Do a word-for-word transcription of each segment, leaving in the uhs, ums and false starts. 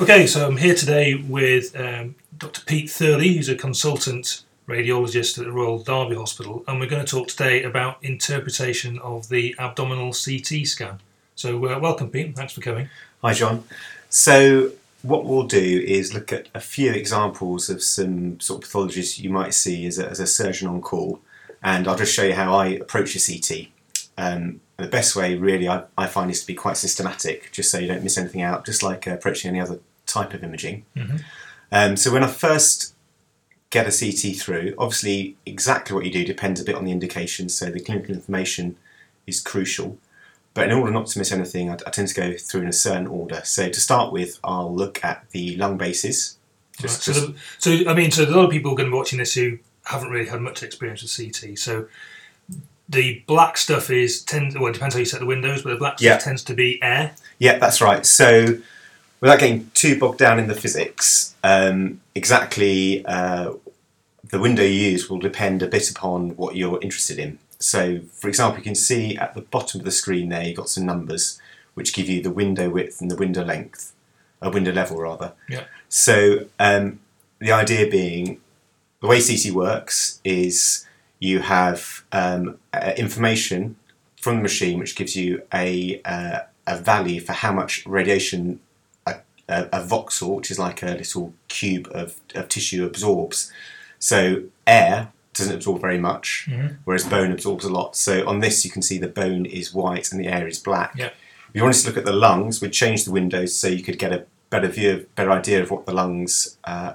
Okay, so I'm here today with um, Doctor Pete Thurley, who's a consultant radiologist at the Royal Derby Hospital, and we're going to talk today about interpretation of the abdominal C T scan. So uh, welcome, Pete, thanks for coming. Hi, John. So what we'll do is look at a few examples of some sort of pathologies you might see as a, as a surgeon on call, and I'll just show you how I approach a C T. Um, the best way, really, I, I find is to be quite systematic, just so you don't miss anything out, just like uh, approaching any other type of imaging. Mm-hmm. um, so when I first get a C T through, obviously exactly what you do depends a bit on the indication, so the clinical information is crucial. But in order not to miss anything, I, I tend to go through in a certain order. So to start with, I'll look at the lung bases. Just, right. so, just the, so, I mean, so a lot of people are going to be watching this who haven't really had much experience with C T, so the black stuff is, tends, well, it depends how you set the windows, but the black yeah. stuff tends to be air. Yeah, that's right. So without getting too bogged down in the physics, um, exactly uh, the window you use will depend a bit upon what you're interested in. So, for example, you can see at the bottom of the screen there, you've got some numbers which give you the window width and the window length, a uh, window level rather. Yeah. So um, the idea being, the way C T works is you have um, uh, information from the machine which gives you a, uh, a value for how much radiation a, a, a voxel, which is like a little cube of, of tissue, absorbs. So air doesn't absorb very much, mm-hmm. whereas bone absorbs a lot. So on this you can see the bone is white and the air is black. Yep. If you wanted to look at the lungs, we'd change the windows so you could get a better view, better idea of what the lungs uh,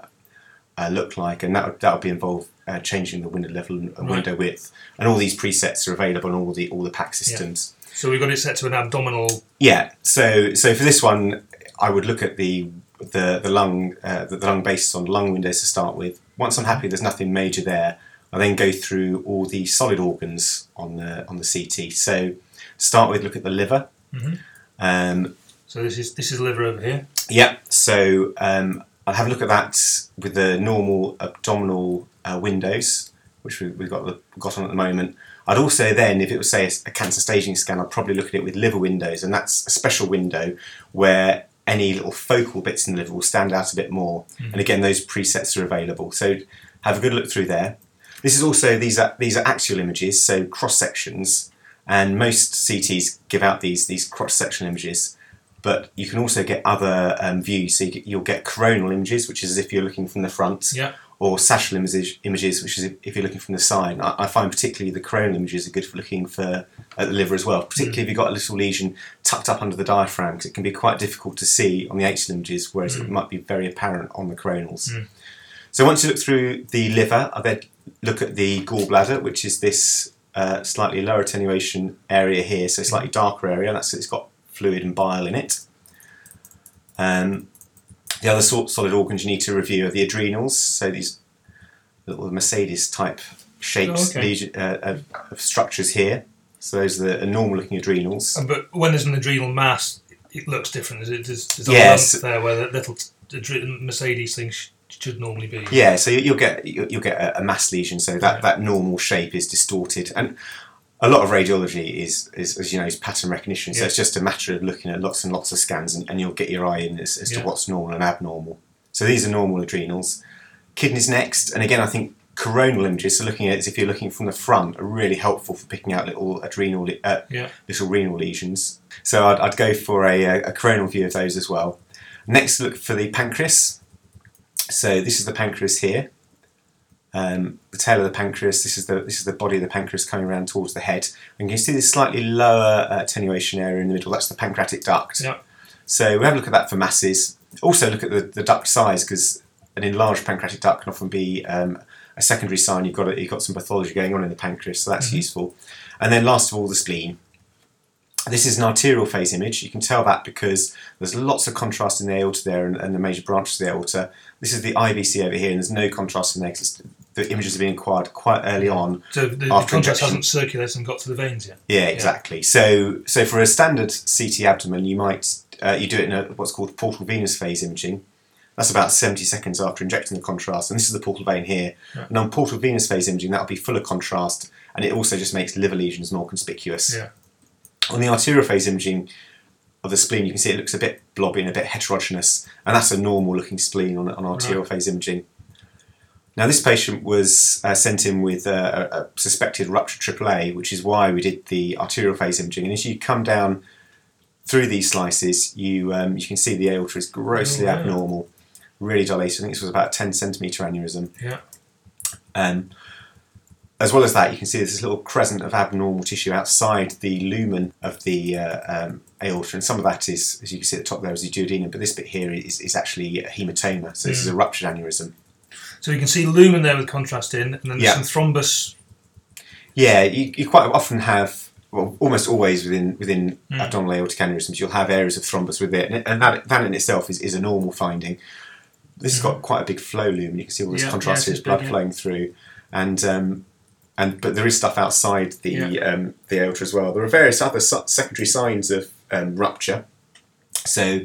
uh, look like, and that would, that would be involved Uh, changing the window level and right. window width, and all these presets are available on all the all the pack systems. Yeah. So we've got it set to an abdominal. Yeah. So so for this one, I would look at the the the lung uh, the, the lung basis on lung windows to start with. Once I'm happy, there's nothing major there. I then go through all the solid organs on the on the C T. So to start with, look at the liver. Mm-hmm. um, so this is this is liver over here. Yeah. So um, I'll have a look at that with the normal abdominal Uh, windows, which we, we've got got on at the moment. I'd also then, if it was say a, a cancer staging scan, I'd probably look at it with liver windows, and that's a special window where any little focal bits in the liver will stand out a bit more. Mm-hmm. And again, those presets are available. So have a good look through there. This is also these are these are axial images, so cross sections, and most C Ts give out these these cross section images. But you can also get other um, views. So you, you'll get coronal images, which is as if you're looking from the front. Yeah. Or sagittal images, images, which is if you're looking from the side. I, I find particularly the coronal images are good for looking for at the liver as well, particularly mm. if you've got a little lesion tucked up under the diaphragm, because it can be quite difficult to see on the axial images, whereas mm. it might be very apparent on the coronals. Mm. So once you look through the liver, I then look at the gallbladder, which is this uh, slightly lower attenuation area here, so slightly darker area. That's it's got fluid and bile in it. Um, The other sort, solid organs you need to review are the adrenals, so these little Mercedes-type shapes oh, okay. lesion, uh, of structures here. So those are the normal-looking adrenals. And but when there's an adrenal mass, it looks different. There's, there's a yes. lump there where the little Mercedes thing sh should normally be. Yeah, so you'll get you'll get a mass lesion, so that, yeah. that normal shape is distorted. And a lot of radiology is, is, as you know, is pattern recognition. So yeah. it's just a matter of looking at lots and lots of scans, and, and you'll get your eye in as, as yeah. to what's normal and abnormal. So these are normal adrenals. Kidneys next, and again, I think coronal images, so looking at it as if you're looking from the front, are really helpful for picking out little adrenal, uh, yeah. little renal lesions. So I'd, I'd go for a, a coronal view of those as well. Next, look for the pancreas. So this is the pancreas here. Um, the tail of the pancreas. This is the this is the body of the pancreas coming around towards the head, and you can see this slightly lower uh, attenuation area in the middle. That's the pancreatic duct. Yep. So we we'll have a look at that for masses. Also look at the, the duct size, because an enlarged pancreatic duct can often be um, a secondary sign you've got a, you've got some pathology going on in the pancreas. So that's mm-hmm. useful. And then last of all, the spleen. This is an arterial phase image. You can tell that because there's lots of contrast in the aorta there and, and the major branches of the aorta. This is the I V C over here, and there's no contrast in there because the images have been acquired quite early on. So the, the contrast hasn't circulated and got to the veins yet. Yeah, exactly. Yeah. So, so for a standard C T abdomen, you might uh, you do it in a, what's called portal venous phase imaging. That's about seventy seconds after injecting the contrast, and this is the portal vein here. Yeah. And on portal venous phase imaging, that'll be full of contrast, and it also just makes liver lesions more conspicuous. Yeah. On the arterial phase imaging, of the spleen, you can see it looks a bit blobby and a bit heterogeneous, and that's a normal looking spleen on, on arterial right. phase imaging. Now this patient was uh, sent in with uh, a suspected rupture triple A, which is why we did the arterial phase imaging. And as you come down through these slices, you um, you can see the aorta is grossly oh, wow. abnormal, really dilated. I think this was about a ten centimetre aneurysm. Yeah. Um, as well as that, you can see there's this little crescent of abnormal tissue outside the lumen of the uh, um, aorta, and some of that is, as you can see at the top there, is the duodenum, but this bit here is, is actually a hematoma, so this mm. is a ruptured aneurysm. So you can see lumen there with contrast in, and then there's yeah. some thrombus. Yeah, you, you quite often have, well, almost always within within mm. abdominal aortic aneurysms, you'll have areas of thrombus with it, and, and that, that in itself is, is a normal finding. This mm. has got quite a big flow lumen. You can see all this yeah, contrast yeah, here, blood big, yeah. flowing through, and um, and but there is stuff outside the yeah. um, the aorta as well. There are various other su secondary signs of um, rupture. So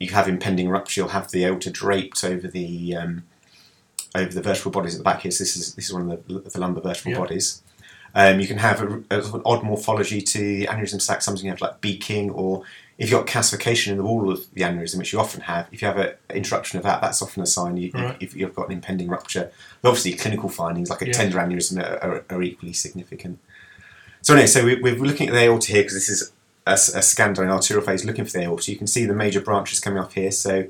you have impending rupture. You'll have the aorta draped over the um, over the vertebral bodies at the back here. So this is this is one of the, the lumbar vertebral yeah. bodies. Um, you can have a, a, an odd morphology to the aneurysm sac. Sometimes you have like beaking, or if you've got calcification in the wall of the aneurysm, which you often have, if you have an interruption of that, that's often a sign you, right. if you've got an impending rupture. But obviously, clinical findings like a yeah. tender aneurysm are, are, are equally significant. So anyway, so we, we're looking at the aorta here because this is a, a scan done in arterial phase looking for the aorta. You can see the major branches coming off here. So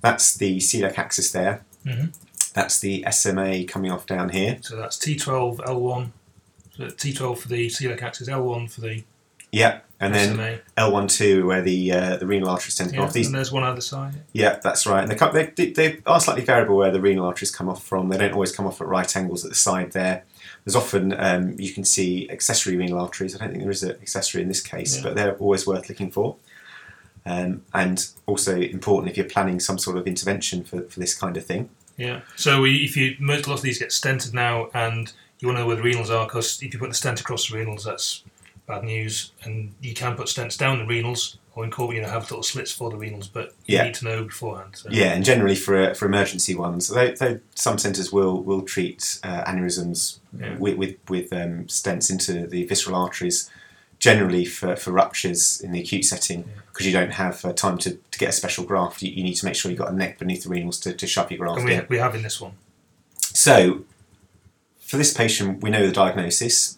that's the celiac axis there. Mm-hmm. That's the S M A coming off down here. So that's T twelve, L one. So T twelve for the celiac axis, L one for the yeah, and S M A. Then L one two where the uh, the renal arteries tend to yeah, come off. These, and there's one other side. Yeah, that's right. And they, they, they are slightly variable where the renal arteries come off from. They don't always come off at right angles at the side there. There's often, um, you can see accessory renal arteries. I don't think there is an accessory in this case, yeah. but they're always worth looking for. Um, and also important if you're planning some sort of intervention for, for this kind of thing. Yeah, so we, if you, most of these get stented now, and you want to know where the renals are, because if you put the stent across the renals, that's bad news. And you can put stents down the renals, or in court, you know, have little slits for the renals, but you yeah. need to know beforehand. So. Yeah, and generally for uh, for emergency ones, though, though some centres will will treat uh, aneurysms yeah. with with, with um, stents into the visceral arteries. Generally for, for ruptures in the acute setting, because yeah. you don't have uh, time to, to get a special graft, you, you need to make sure you've got a neck beneath the renals to, to shove your graft and we, in. We have in this one. So, for this patient, we know the diagnosis.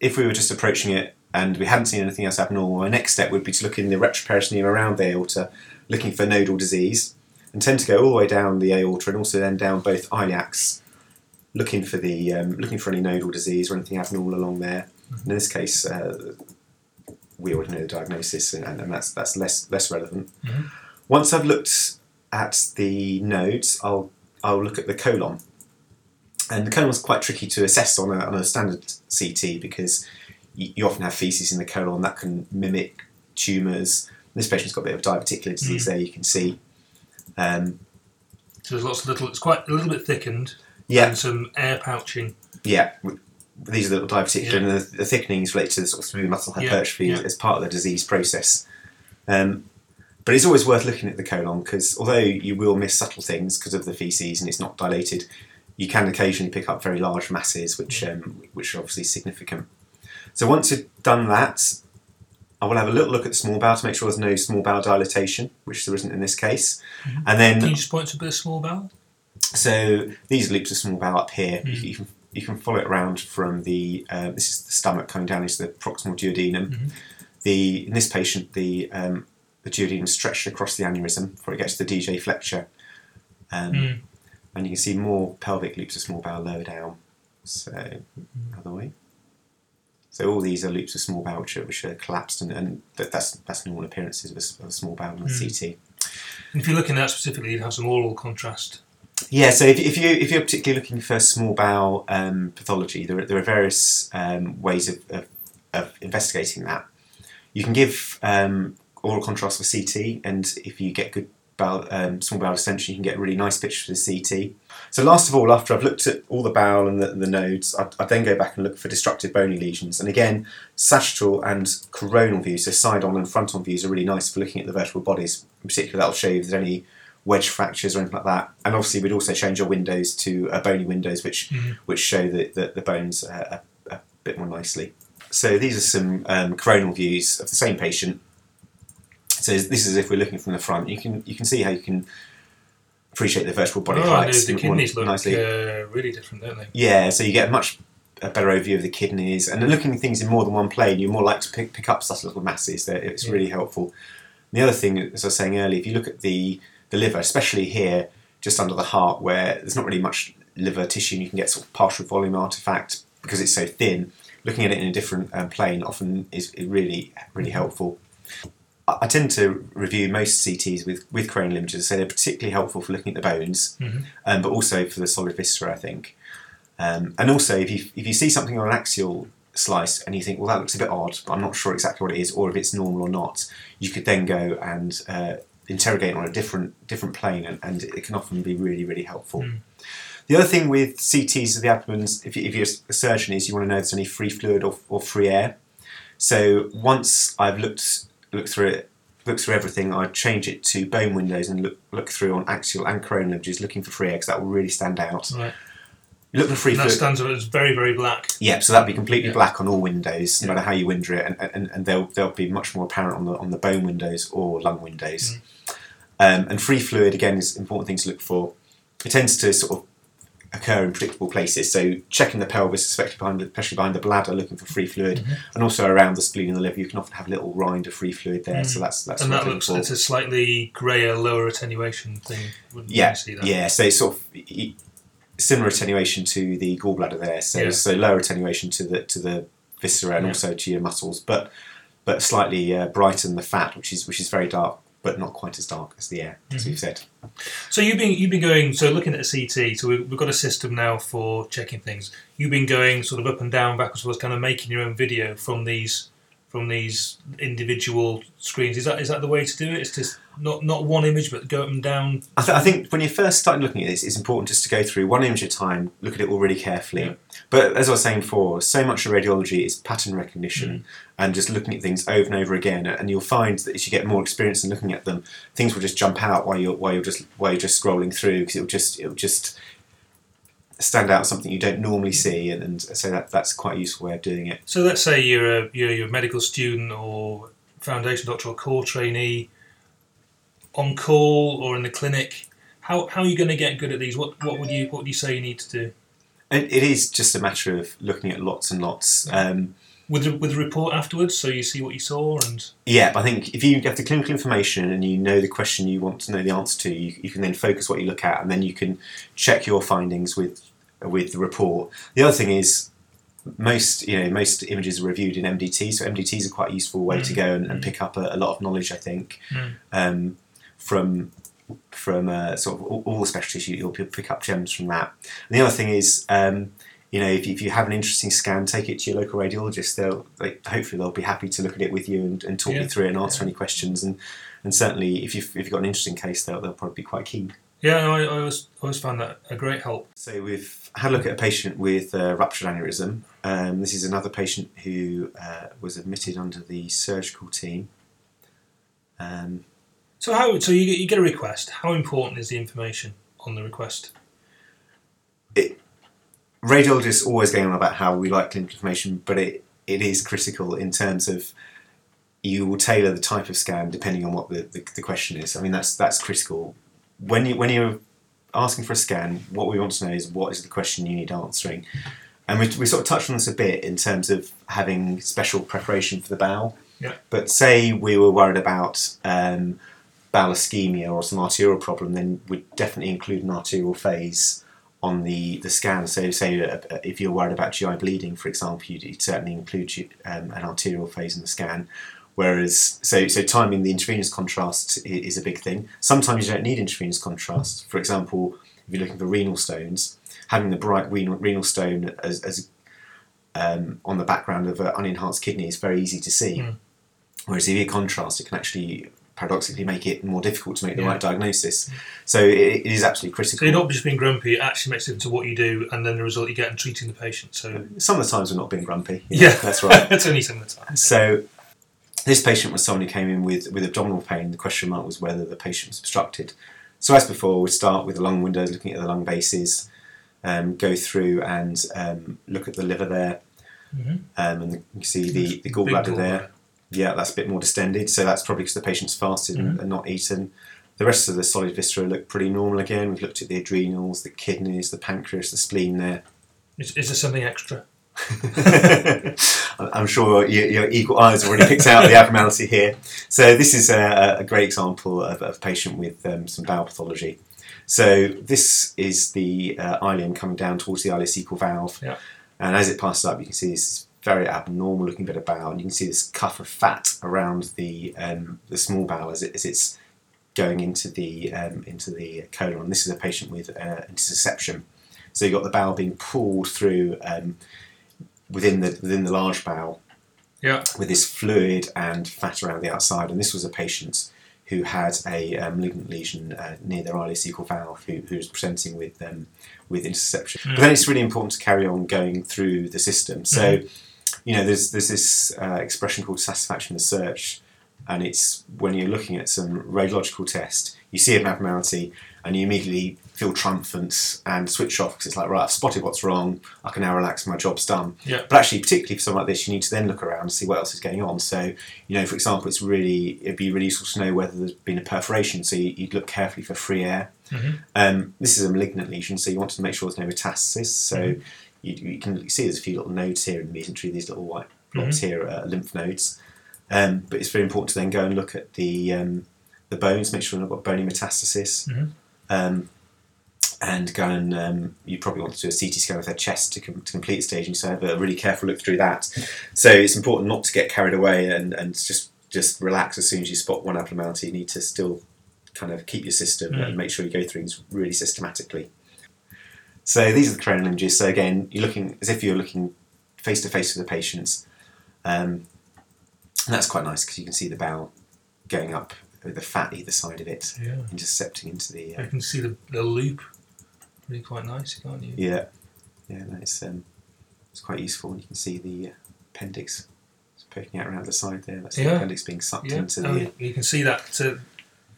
If we were just approaching it and we hadn't seen anything else abnormal, our next step would be to look in the retroperitoneum around the aorta, looking for nodal disease, and tend to go all the way down the aorta and also then down both iliacs, looking for the um, looking for any nodal disease or anything abnormal along there. Mm-hmm. In this case, uh, we already know the diagnosis, and, and that's that's less less relevant. Mm-hmm. Once I've looked at the nodes, I'll I'll look at the colon, and the colon's quite tricky to assess on a, on a standard C T because you, you often have faeces in the colon that can mimic tumours. This patient's got a bit of diverticular disease mm-hmm. there. You can see. Um, so there's lots of little. It's quite a little bit thickened. Yeah. And some air pouching. Yeah. These are little diverticular, yeah. and the, the thickening is related to the sort of smooth muscle hypertrophy yeah. Yeah. as part of the disease process. Um, but it's always worth looking at the colon because although you will miss subtle things because of the faeces and it's not dilated, you can occasionally pick up very large masses, which yeah. um, which are obviously significant. So once you've done that, I will have a little look at the small bowel to make sure there's no small bowel dilatation, which there isn't in this case. Mm-hmm. And then can you just point to a bit of small bowel? So these loops of small bowel up here. Mm. You can You can follow it around from the, uh, this is the stomach coming down into the proximal duodenum. Mm-hmm. The In this patient, the um, the duodenum stretched across the aneurysm before it gets to the D J flexure. Um, mm. And you can see more pelvic loops of small bowel lower down. So, mm. other way. So all these are loops of small bowel which are, which are collapsed, and, and that, that's that's normal appearances of a small bowel in the mm. C T. And if you're looking at that specifically, you'd have some oral contrast. Yeah, so if, if you if you're particularly looking for small bowel um, pathology, there are, there are various um, ways of, of of investigating that. You can give um, oral contrast for C T, and if you get good bowel, um, small bowel distension, you can get a really nice picture for the C T. So last of all, after I've looked at all the bowel and the, the nodes, I, I then go back and look for destructive bony lesions. And again, sagittal and coronal views, so side on and front on views, are really nice for looking at the vertebral bodies. In particular, that'll show you if there's any wedge fractures or anything like that, and obviously we'd also change our windows to uh, bony windows, which mm-hmm. which show the, the, the bones uh, a, a bit more nicely. So these are some um, coronal views of the same patient, So this is if we're looking from the front. You can you can see how you can appreciate the vertebral body oh, heights. The kidneys look nicely. Uh, really different, don't they? Yeah, so you get a much a better overview of the kidneys. And looking at things in more than one plane, you're more likely to pick, pick up such little masses. That it's yeah. really helpful. And the other thing, as I was saying earlier, if you look at the, the liver, especially here, just under the heart, where there's not really much liver tissue and you can get sort of partial volume artifact because it's so thin, looking at it in a different um, plane often is really, really helpful. I tend to review most C Ts with, with cranial images, so they're particularly helpful for looking at the bones, mm-hmm. um, but also for the solid viscera, I think. Um, and also, if you if you see something on an axial slice and you think, well, that looks a bit odd, but I'm not sure exactly what it is, or if it's normal or not, you could then go and uh, interrogate on a different different plane, and, and it can often be really, really helpful. Mm. The other thing with C Ts of the abdomens, if, you, if you're a surgeon, is you want to know if there's any free fluid or, or free air. So once I've looked... look through it, look through everything, I change it to bone windows and look look through on axial and coronal images, looking for free air, because that will really stand out. Right. Look for free and that fluid. Stands out as very, very black. Yeah, so that'd be completely yeah. black on all windows, no yeah. matter how you window it, and, and, and they'll they'll be much more apparent on the on the bone windows or lung windows. Mm. Um, and free fluid again is an important thing to look for. It tends to sort of occur in predictable places, so checking the pelvis, especially behind the, especially behind the bladder, looking for free fluid, mm-hmm. and also around the spleen and the liver, you can often have a little rind of free fluid there, mm. so that's that's and that looks it's a slightly grayer, lower attenuation thing. Wouldn't yeah, you see that? yeah, so it's sort of similar attenuation to the gallbladder there, so yeah. so lower attenuation to the to the viscera and yeah. also to your muscles, but but slightly uh, brighten the fat, which is which is very dark. But not quite as dark as the air, as mm-hmm. we've said. So you've been you've been going. So looking at a C T. So we've, we've got a system now for checking things. You've been going sort of up and down, backwards, forwards, kind of making your own video from these from these individual screens. Is that is that the way to do it? It's just not not one image, but go up and down. I, th- I think when you first start looking at this, it's important just to go through one image at a time, look at it all really carefully. Yeah. But as I was saying before, so much of radiology is pattern recognition mm-hmm. and just looking at things over and over again, and you'll find that as you get more experience in looking at them, things will just jump out while you're while you're just while you're just scrolling through, because it'll just it'll just stand out something you don't normally see, and, and so that that's quite a useful way of doing it. So let's say you're a you're, you're a medical student or foundation doctor or core trainee on call or in the clinic. How how are you going to get good at these? What what would you what would you say you need to do? It, it is just a matter of looking at lots and lots. Um, With the, with the report afterwards, so you see what you saw, and yeah, but I think if you have the clinical information and you know the question you want to know the answer to, you, you can then focus what you look at, and then you can check your findings with with the report. The other thing is, most you know most images are reviewed in M D T, so M D T is a quite useful way mm. to go and, and pick up a, a lot of knowledge, I think, mm. um, from from uh, sort of all, all the specialties. You'll pick up gems from that. And the other thing is. Um, You know, if you, if you have an interesting scan, take it to your local radiologist. They'll they, hopefully they'll be happy to look at it with you and, and talk yeah. you through it and answer yeah. any questions. And and certainly, if you've if you've got an interesting case, they'll they'll probably be quite keen. Yeah, no, I, I always always found that a great help. So we've had a look at a patient with a ruptured aneurysm. Um, this is another patient who uh, was admitted under the surgical team. Um, so how so you get, you get a request? How important is the information on the request? It. Radiologists always going on about how we like clinical information, but it, it is critical in terms of you will tailor the type of scan depending on what the, the, the question is. I mean, that's that's critical. When, you, when you're asking for a scan, what we want to know is what is the question you need answering. And we, we sort of touched on this a bit in terms of having special preparation for the bowel. Yeah. But say we were worried about um, bowel ischemia or some arterial problem, then we'd definitely include an arterial phase on the, the scan. So say uh, if you're worried about G I bleeding, for example, you'd, you'd certainly include um, an arterial phase in the scan. Whereas, so so timing the intravenous contrast is, is a big thing. Sometimes you don't need intravenous contrast. For example, if you're looking for renal stones, having the bright renal, renal stone as, as um, on the background of an unenhanced kidney is very easy to see. Mm. Whereas if you contrast, it can actually paradoxically make it more difficult to make the yeah. right diagnosis. So it, it is absolutely critical. So you're not just being grumpy, it actually makes it into what you do and then the result you get in treating the patient. So some of the times we're not being grumpy. Yeah, yeah. That's right. It's only some of the time. So this patient was someone who came in with, with abdominal pain. The question mark was whether the patient was obstructed. So as before, we start with the lung windows, looking at the lung bases, um, go through and um, look at the liver there, mm-hmm. um, and the, you can see the, the gallbladder, gallbladder there. yeah, that's a bit more distended. So that's probably because the patient's fasted mm-hmm. and not eaten. The rest of the solid viscera look pretty normal again. We've looked at the adrenals, the kidneys, the pancreas, the spleen there. Is, is there something extra? I'm sure your, your eagle eyes already picked out the abnormality here. So this is a, a great example of, of a patient with um, some bowel pathology. So this is the uh, ileum coming down towards the ileocecal valve. Yeah. And as it passes up, you can see this very abnormal looking bit of bowel. And you can see this cuff of fat around the um, the small bowel as, it, as it's going into the um, into the colon. And this is a patient with uh, intussusception. So you've got the bowel being pulled through um, within the within the large bowel, yeah, with this fluid and fat around the outside. And this was a patient who had a um, malignant lesion uh, near their ileocecal valve, who, who was presenting with um, with intussusception. Mm. But then it's really important to carry on going through the system. So, mm. you know, there's there's this uh, expression called satisfaction research, and it's when you're looking at some radiological test, you see an abnormality, and you immediately feel triumphant and switch off because it's like, right, I've spotted what's wrong, I can now relax, my job's done. Yeah. But actually, particularly for something like this, you need to then look around and see what else is going on. So, you know, for example, it's really it'd be really useful to know whether there's been a perforation, so you'd look carefully for free air. Mm-hmm. Um, this is a malignant lesion, so you want to make sure there's no metastasis. So mm-hmm. you, you can see there's a few little nodes here in the mesentery, these little white blobs mm-hmm. here are lymph nodes. Um, but it's very important to then go and look at the um, the bones, make sure they've got bony metastasis. Mm-hmm. Um, and go and um, you probably want to do a C T scan of their chest to, com- to complete staging, so have a really careful look through that. So it's important not to get carried away and, and just, just relax as soon as you spot one abnormality. You need to still kind of keep your system mm. and make sure you go through things really systematically. So these are the coronal images. So again, you're looking as if you're looking face to face with the patients. Um, and that's quite nice because you can see the bowel going up with the fat either side of it, yeah. intercepting into the... Uh, you can see the, the loop. Really quite nice, can't you? Yeah, yeah, no, it's um, it's quite useful. You can see the appendix it's poking out around the side there. That's yeah. the appendix being sucked yeah. into um, the. You can see that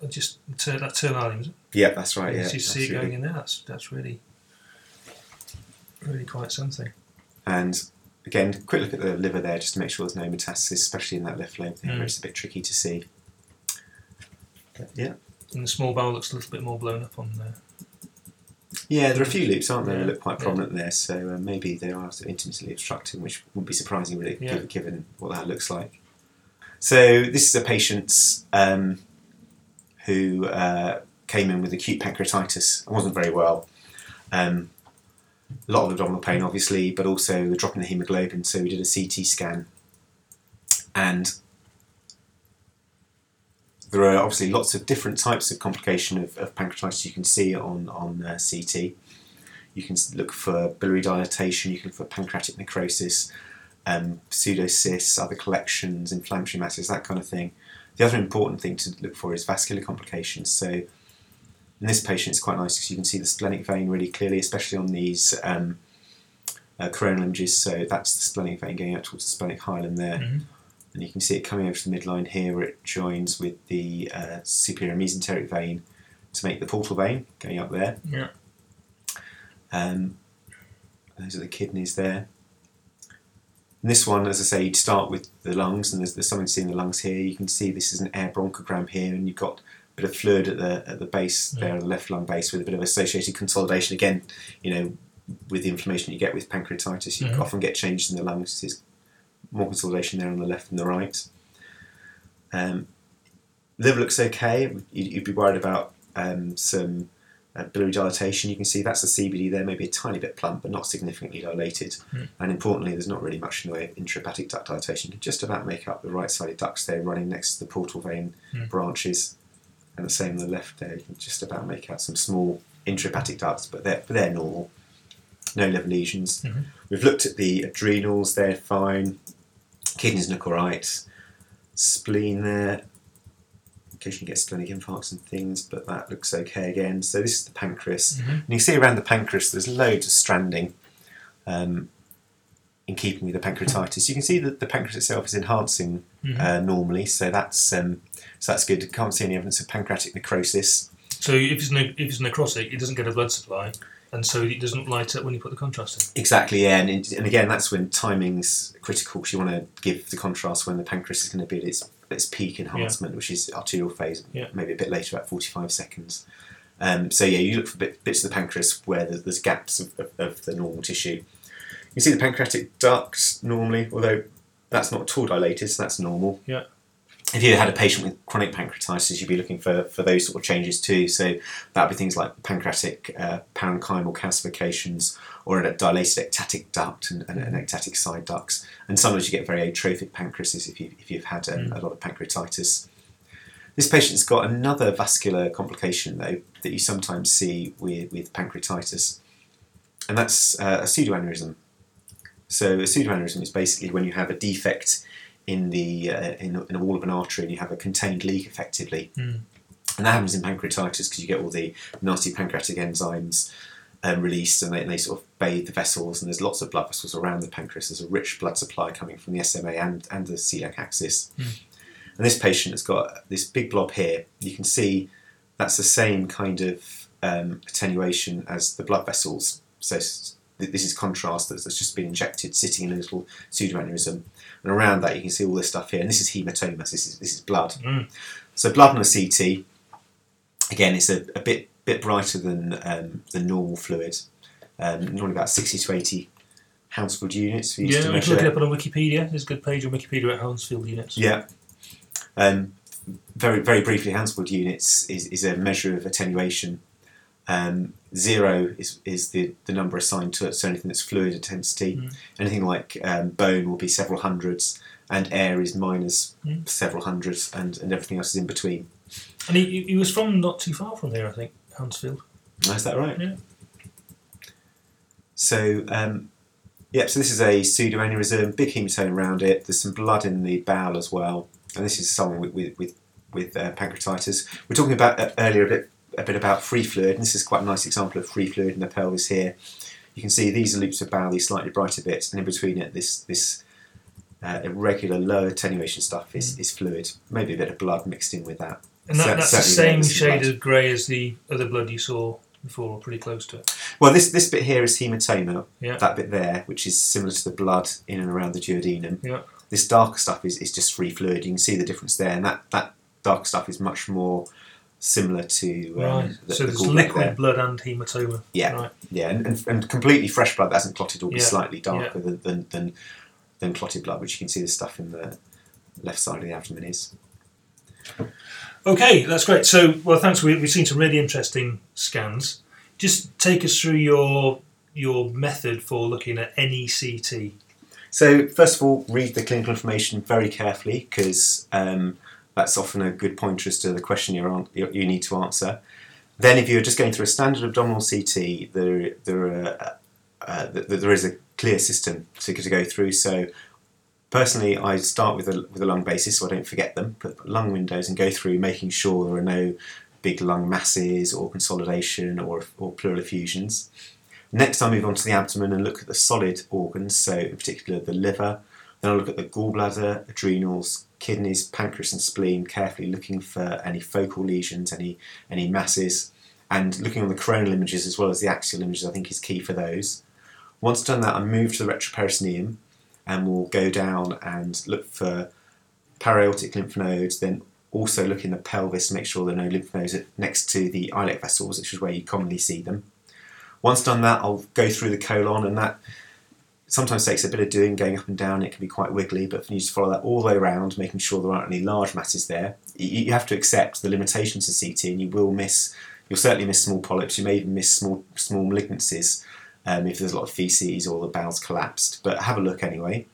uh, just ter- that terminal, isn't it? Yeah, that's right. You yeah, you see it going in there. That's that's really, really quite something. And again, quick look at the liver there, just to make sure there's no metastasis, especially in that left lobe there, mm. where it's a bit tricky to see. But, yeah, and the small bowel looks a little bit more blown up on there. Yeah, there are a few loops, aren't there, yeah. that look quite prominent yeah. there, so uh, maybe they are sort of intimately obstructing, which wouldn't be surprising really, yeah. given what that looks like. So this is a patient um, who uh, came in with acute pancreatitis and wasn't very well. Um, a lot of abdominal pain, obviously, but also the drop in the haemoglobin, so we did a C T scan. And there are obviously lots of different types of complication of, of pancreatitis you can see on, on uh, C T. You can look for biliary dilatation, you can look for pancreatic necrosis, um, pseudocysts, other collections, inflammatory masses, that kind of thing. The other important thing to look for is vascular complications. So in this patient it's quite nice because you can see the splenic vein really clearly, especially on these um, uh, coronal images. So that's the splenic vein going out towards the splenic hilum there. Mm-hmm. And you can see it coming over to the midline here where it joins with the uh, superior mesenteric vein to make the portal vein going up there. Yeah. Um, those are the kidneys there. And this one, as I say, you'd start with the lungs, and there's, there's something to see in the lungs here. You can see this is an air bronchogram here, and you've got a bit of fluid at the at the base yeah. there, on the left lung base, with a bit of associated consolidation. Again, you know, with the inflammation you get with pancreatitis, you yeah. often get changes in the lungs. It's more consolidation there on the left and the right. Um, liver looks okay. You'd, you'd be worried about um, some uh, biliary dilatation. You can see that's the C B D there, maybe a tiny bit plump, but not significantly dilated. Mm. And importantly, there's not really much in the way of intrahepatic duct dilatation. You can just about make up the right-sided ducts there running next to the portal vein mm. branches. And the same on the left there. You can just about make out some small intrahepatic ducts, but they're, but they're normal. No liver lesions. Mm-hmm. We've looked at the adrenals. They're fine. Kidneys look all right. Spleen there. Occasionally get splenic infarcts and things, but that looks okay again. So this is the pancreas. Mm-hmm. And you can see around the pancreas there's loads of stranding um, in keeping with the pancreatitis. You can see that the pancreas itself is enhancing mm-hmm. uh, normally, so that's um, so that's good. Can't see any evidence of pancreatic necrosis. So if it's, ne- if it's necrotic, it doesn't get a blood supply. and so it doesn't light up when you put the contrast in. Exactly, yeah, and, and again, that's when timing's critical, because you want to give the contrast when the pancreas is going to be at its, its peak enhancement, yeah. which is arterial phase, yeah. maybe a bit later, about forty-five seconds. Um, so yeah, you look for bit, bits of the pancreas where there's, there's gaps of, of, of the normal tissue. You see the pancreatic ducts normally, although that's not at all dilated, so that's normal. Yeah. If you had a patient with chronic pancreatitis, you'd be looking for, for those sort of changes too. So that would be things like pancreatic uh, parenchymal calcifications, or a dilated ectatic duct and, and, and ectatic side ducts. And sometimes you get very atrophic pancreases if, you, if you've had um, mm. a lot of pancreatitis. This patient's got another vascular complication, though, that you sometimes see with, with pancreatitis, and that's uh, a pseudoaneurysm. So a pseudoaneurysm is basically when you have a defect in the uh, in, in the wall of an artery, and you have a contained leak effectively. Mm. And that happens in pancreatitis because you get all the nasty pancreatic enzymes um, released, and they, and they sort of bathe the vessels, and there's lots of blood vessels around the pancreas. There's a rich blood supply coming from the S M A and, and the celiac axis. Mm. And this patient has got this big blob here. You can see that's the same kind of um, attenuation as the blood vessels. So this is contrast that's just been injected, sitting in a little pseudoaneurysm, and around that you can see all this stuff here. And this is hematomas. This is this is blood. Mm. So blood on a C T. Again, it's a, a bit bit brighter than um, the normal fluid. Um, normally about sixty to eighty Hounsfield units. We used yeah, to we can look it up on Wikipedia. There's a good page on Wikipedia about Hounsfield units. Yeah. Um, very very briefly, Hounsfield units is is a measure of attenuation. Um, zero is, is the, the number assigned to it, so anything that's fluid intensity. Mm. Anything like um, bone will be several hundreds, and air is minus mm. several hundreds, and, and everything else is in between. And he, he was from not too far from there, I think, Hounsfield. Is that right? Yeah. So, um, yeah, so this is a pseudoaneurysm, big hematoma around it. There's some blood in the bowel as well, and this is someone with, with, with, with uh, pancreatitis. We're talking about uh, earlier a bit a bit about free fluid, and this is quite a nice example of free fluid in the pelvis here. You can see these are loops of bowel, these slightly brighter bits, and in between it, this this uh, irregular, low attenuation stuff is, mm. is fluid, maybe a bit of blood mixed in with that. And that, that's the same shade blood. Of grey as the other blood you saw before, or pretty close to it. Well, this, this bit here is hematoma, yeah. that bit there, which is similar to the blood in and around the duodenum. Yeah. This darker stuff is, is just free fluid. You can see the difference there, and that, that dark stuff is much more similar to um, right. the, so the there's liquid there. Blood and hematoma. Yeah, right. yeah, and, and and completely fresh blood that hasn't clotted will be yeah. slightly darker yeah. than, than than clotted blood, which you can see the stuff in the left side of the abdomen is. Okay, that's great. So, well, thanks. We, we've seen some really interesting scans. Just take us through your your method for looking at any C T. So, first of all, read the clinical information very carefully, because Um, that's often a good pointer as to the question you're on, you need to answer. Then, if you're just going through a standard abdominal C T, there there are, uh, there is a clear system to, to go through. So, personally, I start with a with a lung basis, so I don't forget them. Put lung windows and go through, making sure there are no big lung masses or consolidation or or pleural effusions. Next, I move on to the abdomen and look at the solid organs, so in particular the liver. Then I look at the gallbladder, adrenals, kidneys, pancreas and spleen, carefully looking for any focal lesions, any any masses, and looking on the coronal images as well as the axial images, I think is key for those. Once done that, I move to the retroperitoneum and we'll go down and look for para-aortic lymph nodes, then also look in the pelvis, make sure there are no lymph nodes next to the iliac vessels, which is where you commonly see them. Once done that, I'll go through the colon, and that sometimes takes a bit of doing, going up and down, it can be quite wiggly, but if you just follow that all the way around, making sure there aren't any large masses there. You have to accept the limitations of C T, and you will miss, you'll certainly miss small polyps, you may even miss small small malignancies um, if there's a lot of faeces or the bowel's collapsed, but have a look anyway.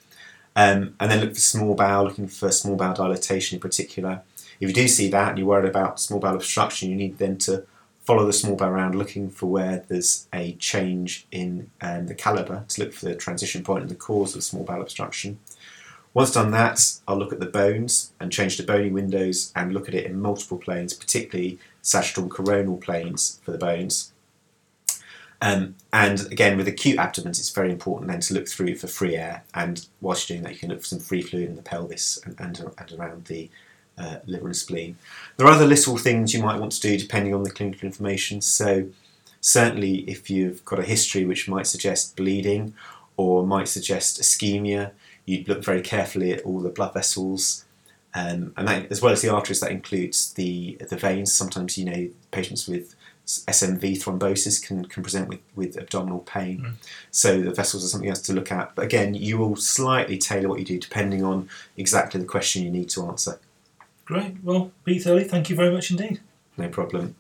Um, and then look for small bowel, looking for small bowel dilatation in particular. If you do see that and you're worried about small bowel obstruction, you need then to follow the small bowel around, looking for where there's a change in um, the calibre, to look for the transition point and the cause of small bowel obstruction. Once done that, I'll look at the bones and change to bony windows and look at it in multiple planes, particularly sagittal and coronal planes for the bones. Um, and again, with acute abdomens, it's very important then to look through for free air, and whilst you're doing that, you can look for some free fluid in the pelvis and, and, and around the Uh, liver and spleen. There are other little things you might want to do depending on the clinical information. So certainly if you've got a history which might suggest bleeding or might suggest ischemia, you'd look very carefully at all the blood vessels, um, and that, as well as the arteries, that includes the the veins. Sometimes, you know, patients with S M V thrombosis can, can present with, with abdominal pain. Mm. So the vessels are something else to look at. But again, you will slightly tailor what you do depending on exactly the question you need to answer. Great. Well, Pete Thurley, thank you very much indeed. No problem.